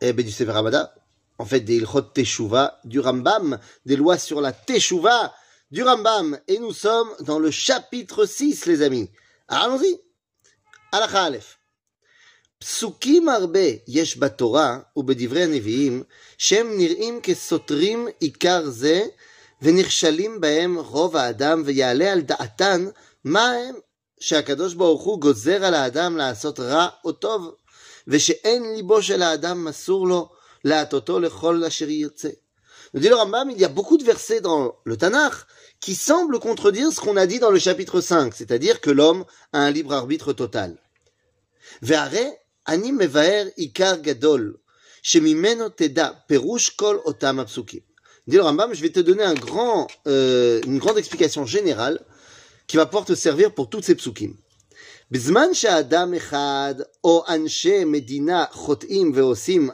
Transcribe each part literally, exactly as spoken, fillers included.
eh ben, du Sefer Hamada, en fait des Ilchot Teshuvah du Rambam, des lois sur la Teshuvah du Rambam. Et nous sommes dans le chapitre six, les amis. Allons-y. Halakha Aleph. Psukim arbe yesh batorah ou bedivrei haneviim shem nir'im kesotrim ikar ze ונכשלים בהם רוב האדם ויעלה על דעתן מה הם שהקדוש ברוך הוא גוזר על האדם לעשות רע או טוב ושאין ליבו של האדם מסור לו להטותו לכל אשר ירצה. Nous dit le Rambam, il y a beaucoup de versets dans le Tanach qui semblent contredire ce qu'on a dit dans le chapitre cinq, c'est-à-dire que l'homme a un libre arbitre total. והרי אני מבאר עיקר גדול שממנו תדע פירוש כל אותם הפסוקים. Dit le Rambam, je vais te donner un grand, euh, une grande explication générale qui va pouvoir te servir pour toutes ces psukim. Bizman she'adam echad o anshe medina chotim veosim,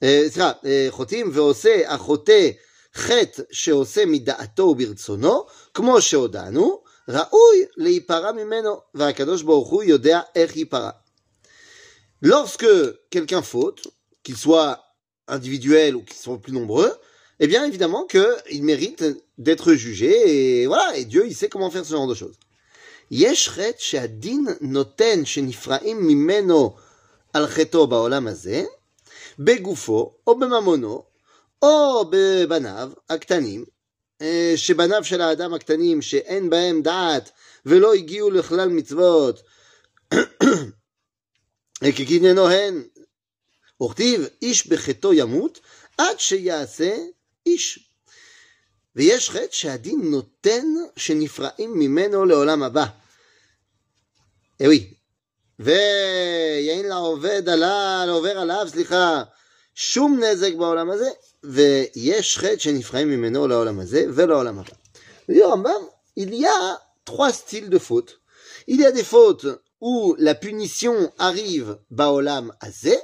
c'est-à-dire chotim veose achote chet sheose mida'ato ubirtsono, kmo sheodanu, ra'uy leipara mimeno, va'akadosh baruch hu yodea ech yipara. Lorsque quelqu'un faute, qu'il soit individuel ou qu'ils sont plus nombreux, eh bien, évidemment qu'il mérite d'être jugé, et voilà, et Dieu, il sait comment faire ce genre de choses. Yesh chet she'adin noten she'nifra'im mimeno al cheto ba'olam hazeh, begufo, o bemamono, o bebanav haktanim, shebanav shel ha'adam haktanim she'en bahem da'at velo higiu lechlal mitzvot, kekineno hen, וכתיב איש בחטאו ימות עד שיעשה איש. ויש חטא שהדין נותן שנפרעים ממנו לעולם הבא. אה oui. ויין לעובד עליו, לעובר עליו, סליחה, שום נזק בעולם הזה, ויש חטא שנפרעים ממנו לעולם הזה ולעולם הבא. Rambam, il y a trois styles de fautes. Il y a des fautes où la punition arrive baolam hazeh,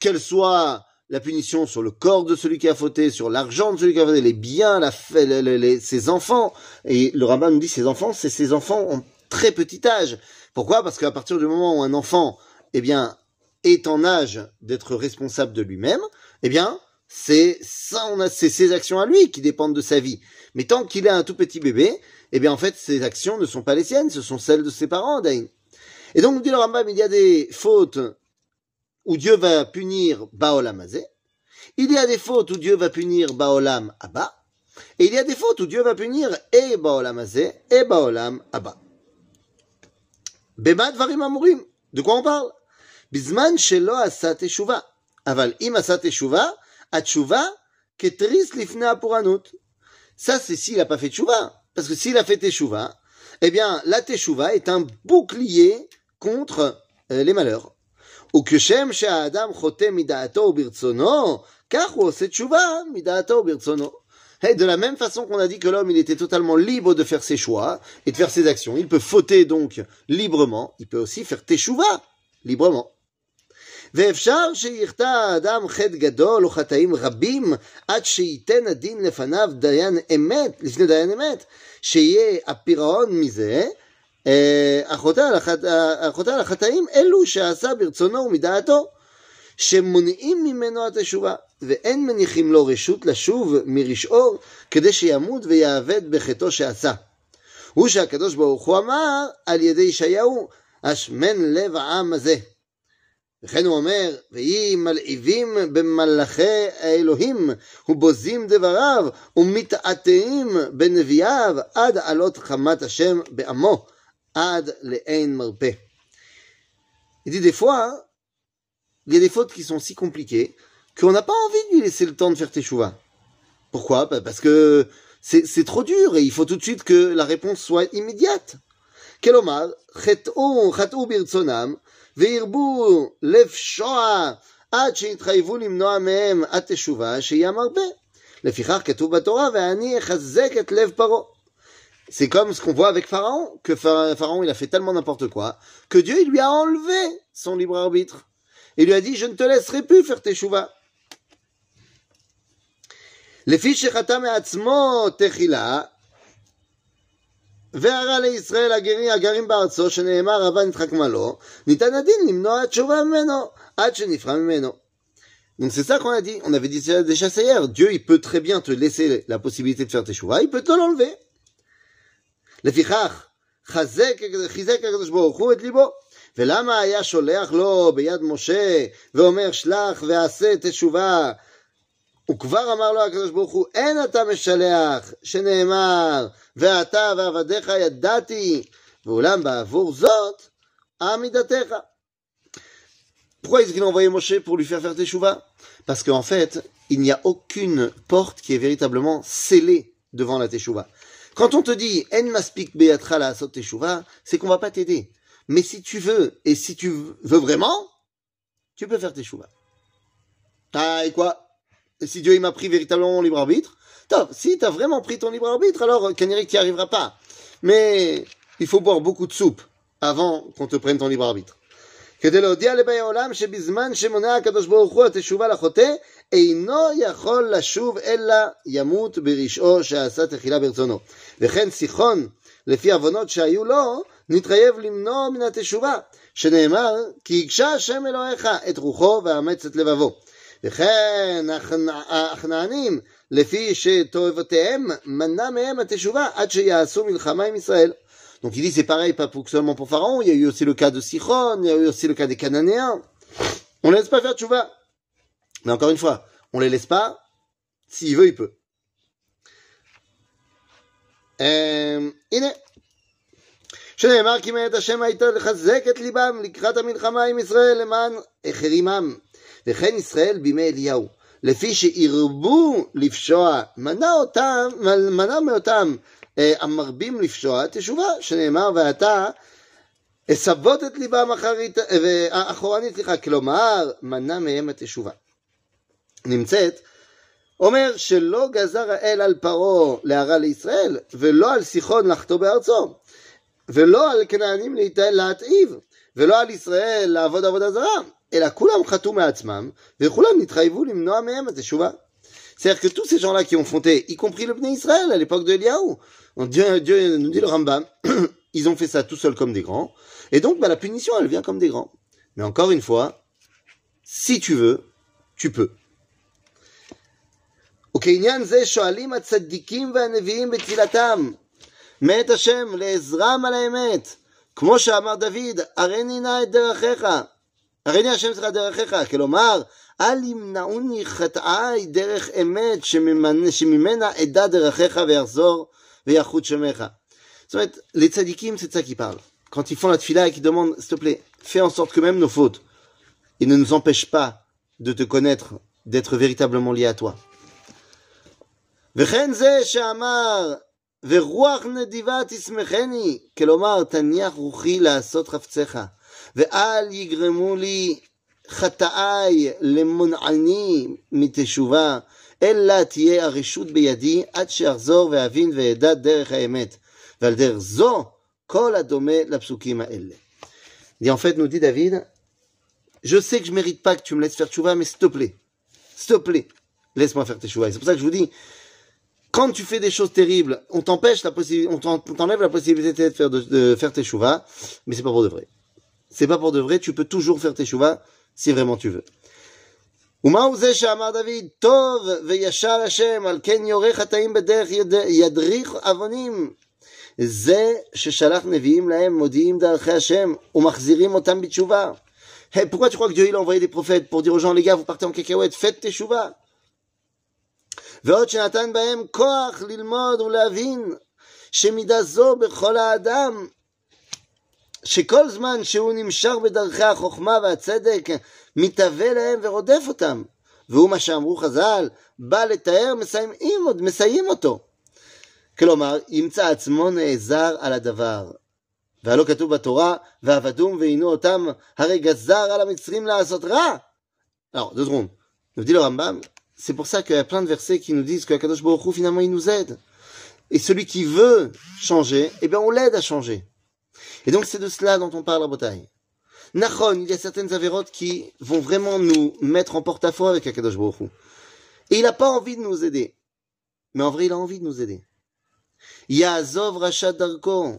qu'elle soit la punition sur le corps de celui qui a fauté, sur l'argent de celui qui a fauté, les biens, la, les, les, ses enfants. Et le Rambam nous dit ses enfants, c'est ses enfants en très petit âge. Pourquoi ? Parce qu'à partir du moment où un enfant, eh bien, est en âge d'être responsable de lui-même, eh bien, c'est ça, on a, c'est ses actions à lui qui dépendent de sa vie. Mais tant qu'il est un tout petit bébé, eh bien, en fait, ses actions ne sont pas les siennes, ce sont celles de ses parents, Dain. Et donc, nous dit le Rambam, il y a des fautes où Dieu va punir Baolam Hazeh, il y a des fautes où Dieu va punir Baolam Abba, et il y a des fautes où Dieu va punir et Baolam Hazeh et Baolam Abba. Bema dvarim amurim, de quoi on parle? Bizman shelo asa teshuva, aval im asa teshuva, atshuva ketris lifna apuranut. Ça c'est s'il n'a pas fait teshuva, parce que s'il a fait teshuva, eh bien la teshuva est un bouclier contre euh, les malheurs. Ou כשם שהאדם חותם מדעתו וברצונו, כך הוא עושה תשובה מדעתו וברצונו. Hey, de la même façon qu'on a dit que l'homme, il était totalement libre de faire ses choix et de faire ses actions. Il peut fauter donc librement. Il peut aussi faire teshuva librement. ואפשר שיחטא האדם חטא גדול או חטאים רבים עד שייתן הדין לפניו דיין אמת, לפני דיין אמת, שיהיה הפירעון מזה, החוטא על החטאים אלו שעשה ברצונו ומדעתו שמונעים ממנו התשובה ואין מניחים לו רשות לשוב מרשעו כדי שימות ויעבד בחטאו שעשה הוא שהקדוש ברוך הוא אמר על ידי ישעיהו השמן לב העם הזה וכן הוא אומר ויהי מלעיבים במלאכי האלוהים ובוזים דבריו ומתעתעים בנביאיו עד עלות חמת השם בעמו Ad le'en marpeh. Il dit des fois, il y a des fautes qui sont si compliquées qu'on n'a pas envie de lui laisser le temps de faire teshuva. Pourquoi ? Parce que c'est, c'est trop dur et il faut tout de suite que la réponse soit immédiate. Kelomar, chet'u, chat'u birtzonam, ve'irbu lev shoa, ad she'itchayvu limnoa mehem at teshuva she'ya marpeh. Lefichach ketuv batorah ve'ani echazek et lev paro. C'est comme ce qu'on voit avec Pharaon, que Pharaon, il a fait tellement n'importe quoi, que Dieu, il lui a enlevé son libre arbitre. Il lui a dit, je ne te laisserai plus faire tes teshuva. Lefi shechata me'atzmo techila, ve'ara le'Yisrael hagarim ba'artso, shene'emar hava nitchak malo, nitan adin limnoa teshuva mimeno, ad shenifra mimeno. Donc c'est ça qu'on a dit. On avait dit ça déjà hier. Dieu, il peut très bien te laisser la possibilité de faire teshuvah. Il peut te l'enlever. Le fichach, chazek, chizek, hakadosh baruch hu et libo. Velama haya sholach lo beyad Moshe veomer shlach ve'ase teshuvah. וכבר אמר לו הקדוש ברוך הוא, אין אתה משלח, שנאמר, ואתה ועבדיך ידעתי, ואולם בעבור זאת, עמידתך. Pourquoi est-ce qu'il a envoyé Moshe pour lui faire faire teshuvah? Parce qu'en fait, il n'y a aucune porte qui est véritablement scellée devant la teshuvah. Quand on te dit, en maspik beyatra la asot teshuvah, c'est qu'on va pas t'aider. Mais si tu veux, et si tu veux vraiment, tu peux faire teshuvah. Ah, et quoi? Si Dieu, il m'a pris véritablement mon libre arbitre, top, si t'as vraiment pris ton libre arbitre, alors, Cananéens, t'y arriveras pas. Mais, il faut boire beaucoup de soupe avant qu'on te prenne ton libre arbitre. וכן הכנענים, לפי שתועבותיהם מנע מהם התשובה עד שיעשו מלחמה עם ישראל. Donc il dit c'est pareil, pas pour, seulement pour Pharaon, il y a eu aussi le cas de Sichon, il y a eu aussi le cas des Cananéens. On ne laisse pas faire teshuvah. Mais encore une fois, on ne les laisse pas, s'il veut, il peut. Euh, הנה. שנאמר כי מאת השם הייתה לחזק את ליבם לקראת המלחמה עם ישראל למען החרימם. וכן ישראל בימי אליהו, לפי שירבו לפשוע, מנע אותם, מנע מאותם המרבים לפשוע, תשובה, שנאמר, ואתה אסבות את ליבם אחורנית, סליחה, כלומר, מנע מהם התשובה. נמצאת, אומר שלא גזר האל על פרעה להרע לישראל, ולא על סיחון לחטוא בארצו, ולא על כנענים להתעיב, ולא על ישראל לעבוד עבודה זרה. C'est-à-dire que tous ces gens-là qui ont fondé, y compris le Bnei Israël à l'époque de Eliaou, Dieu, Dieu nous dit le Rambam, ils ont fait ça tout seuls comme des grands, et donc bah, la punition elle vient comme des grands. Mais encore une fois, si tu veux, tu peux. הרי השם שלך דרכיך, כלומר, אל ימנעוני חטאי דרך אמת שממנה עדה דרכיך ויחזור ויחוד שמך. זאת אומרת, לצדיקים c'est ça qui parle. Quand ils font la tefila et qu'ils demandent, s'il te plaît, fais en sorte que même nos fautes, ils ne nous empêchent pas de te connaître, d'être véritablement liés à toi. וכן זה שאמר, ורוח נדיבה תשמחני, כלומר, תניח רוחי לעשות חפצך. ואל יגרמו לי חטאי למונעני מתשובה, אלא תהיה הרשות בידי עד שאחזור ואבין ואדע דרך האמת. ועל דרך זו כל הדומה לפסוקים האלה. Et en fait, nous dit David, je sais que je mérite pas que tu me laisses faire teshuvah, mais s'il te plaît, s'il te plaît, laisse-moi faire teshuvah. Et c'est pour ça que je vous dis, quand tu fais des choses terribles, on t'empêche la possibilité, on t'enlève la possibilité de faire, de, de faire teshuvah, mais c'est pas pour de vrai. C'est pas pour de vrai, tu peux toujours faire teshuvah si vraiment tu veux. ומהו זה שאמר דוד, טוב וישר השם, על כן יורה חטאים בדרך ידריך עוונים. זה ששלח נביאים להם מודיעים דרכי השם ומחזירים אותם בתשובה. Pourquoi tu crois que Dieu il a envoyé des prophètes pour dire aux gens, les gars, vous partez en cacahuète, faites teshuvah. ועוד שנתן בהם כוח ללמוד ולהבין שמידה זו בכל האדם. שכל זמן שהוא נמשך בדרכי החוכמה והצדק, מתהווה להם ורודף אותם. והוא מה שאמרו חז"ל, בא לתאר, מסיימים, מסיים אותו. כלומר, ימצא עצמו נעזר על הדבר. והלא כתוב בתורה, ועבדום ועינו אותם, הרי גזר על המצרים לעשות רע. Alors, deux secondes. Nous dit le Rambam, c'est pour ça qu'il y a plein de versets qui nous disent que Kadosh Baruch Hu, finalement, il nous aide. Et celui qui veut changer, eh bien, on l'aide à changer. Et donc c'est de cela dont on parle à Botaï. Nachon, il y a certaines avérotes qui vont vraiment nous mettre en porte-à-faux avec Akadosh Baruch Hu. Et il n'a pas envie de nous aider. Mais en vrai, il a envie de nous aider. Ya'azov Rachat Darko.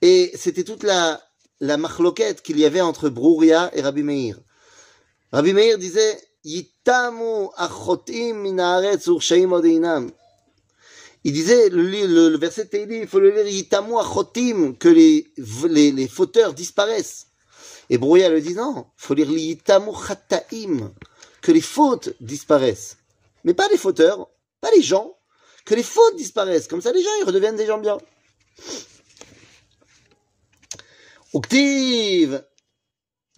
Et c'était toute la, la marloquette qu'il y avait entre Bruria et Rabbi Meir. Rabbi Meir disait Yitamu achotim minaaretz urshaim odeinam. Il disait, le, le, le verset de Tehilim, il faut le lire, Yitamu achotim, que les, les, les fauteurs disparaissent. Et Bruria le dit non, il faut lire Yitamu chataim, que les fautes disparaissent. Mais pas les fauteurs, pas les gens, que les fautes disparaissent. Comme ça, les gens, ils redeviennent des gens bien. Uktiv,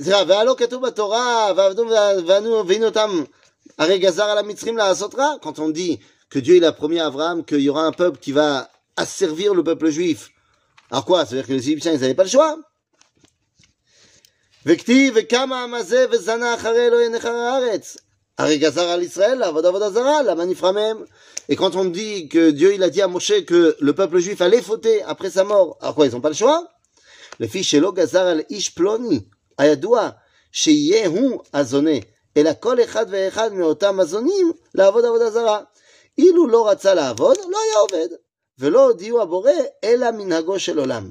Zera, ve'alo katou batorah, va'avdum va'nu v'inotam, hare gazar ala mitzrim la'asotra. Quand on dit que Dieu il a promis à Abraham qu'il y aura un peuple qui va asservir le peuple juif. Alors quoi? C'est-à-dire que les Égyptiens, ils n'avaient pas le choix. Et quand on dit que Dieu il a dit à Moshe que le peuple juif allait fauter après sa mort, alors quoi? Ils n'ont pas le choix. Le fils Shelo gazar al ish ploni ayadua sheyehu azoné et la kol echad ve'echad me'otam azonim la'avod avodah zara. אילו לא רצה לעבוד, לא היה עובד, ולא הודיעו הבורא, אלא מנהגו של עולם.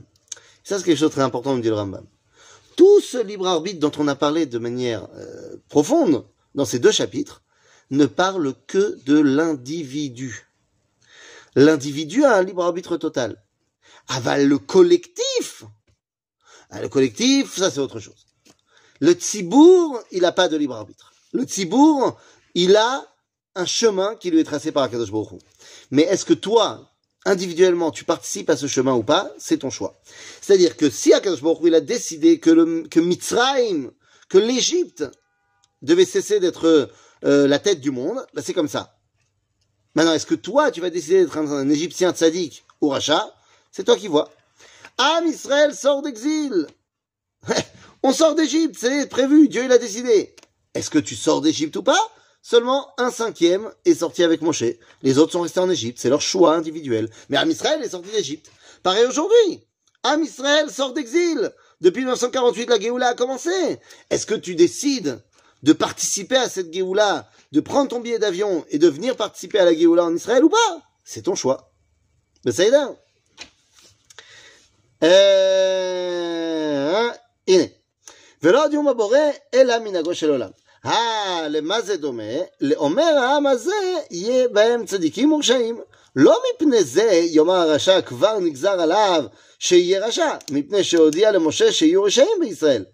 Ça c'est quelque chose de très important, me dit le Rambam. Tout ce libre arbitre dont on a parlé de manière euh, profonde dans ces deux chapitres ne parle que de l'individu. L'individu a un libre arbitre total. Aval le collectif, ah, le collectif, ça c'est autre chose. Le tzibour, il n'a pas de libre arbitre. Le tzibour, il a un chemin qui lui est tracé par Akadosh Baruch Hu. Mais est-ce que toi, individuellement, tu participes à ce chemin ou pas? C'est ton choix. C'est-à-dire que si Akadosh Baruch Hu, il a décidé que le, que Mitzrayim, que l'Égypte devait cesser d'être euh, la tête du monde, bah c'est comme ça. Maintenant, est-ce que toi, tu vas décider d'être un, un Égyptien tzaddik ou rachat? C'est toi qui vois. Am Israël sort d'exil. On sort d'Égypte, c'est prévu, Dieu il a décidé. Est-ce que tu sors d'Égypte ou pas? Seulement un cinquième est sorti avec Moshe. Les autres sont restés en Égypte. C'est leur choix individuel. Mais Am Israël est sorti d'Égypte. Pareil aujourd'hui. Am Israël sort d'exil. Depuis mille neuf cent quarante-huit, la Géoula a commencé. Est-ce que tu décides de participer à cette Géoula, de prendre ton billet d'avion et de venir participer à la Géoula en Israël ou pas? C'est ton choix. Mais ça y est là. Euh, hein, ולא הדיום הבורא, אלא מנהגו של עולם. אה, למה זה דומה? לאומר העם הזה יהיה בהם צדיקים ורשעים. לא מפני זה, יאמר הרשע, כבר נגזר עליו שיהיה רשע, מפני שהודיע למשה שיהיו רשעים בישראל.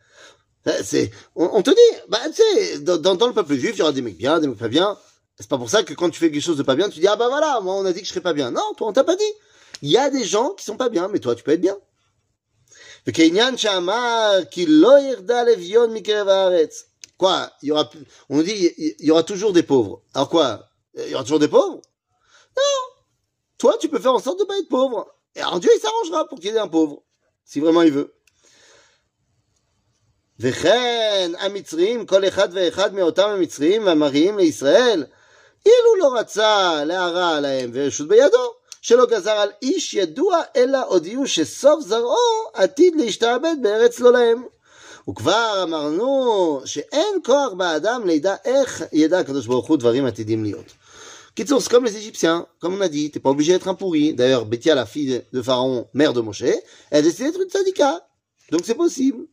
C'est, on, on te dit, bah, tu sais, dans, dans, dans le peuple juif, il y aura des mecs bien, des mecs pas bien. C'est pas pour ça que quand tu fais quelque chose de pas bien, tu dis, ah bah voilà, moi on a dit que je serais pas bien. Non, toi on t'a pas dit. Il y a des gens qui sont pas bien, mais toi tu peux être bien. וכעניין שאמר, כי לא ירדה לביון מקרב הארץ. Quoi? Il y aura, on nous dit, il y aura toujours des pauvres. Alors quoi? Il y aura toujours des pauvres? Non! Toi, tu peux faire en sorte de pas être pauvre. Et alors Dieu, il s'arrangera pour qu'il y ait un pauvre. Si vraiment il veut. וכן, המצרים, כל אחד ואחד מאותם המצרים והמראים לישראל, אילו לא רצה להרע עליהם ורשות בידו. שלא גזר על איש ידוע, אלא הודיעו שסוף זרעו עתיד להשתעבד בארץ לא להם. וכבר אמרנו שאין כוח באדם לידע איך ידע הקדוש ברוך הוא דברים עתידים להיות. קיצור, c'est comme les Égyptiens, comme on a dit, t'es pas obligé d'être un pourri. D'ailleurs, Béthia, la fille de Pharaon, mère de Moshe, elle a décidé d'être une tzadika. Donc c'est possible.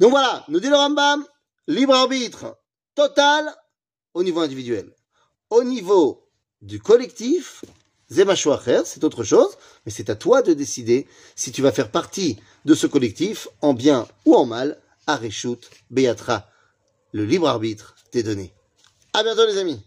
Donc voilà, nous dit le Rambam, libre arbitre total au niveau individuel. Au niveau du collectif, c'est autre chose, mais c'est à toi de décider si tu vas faire partie de ce collectif, en bien ou en mal, à Réchout, Béatra. Le libre arbitre t'est donné. À bientôt les amis.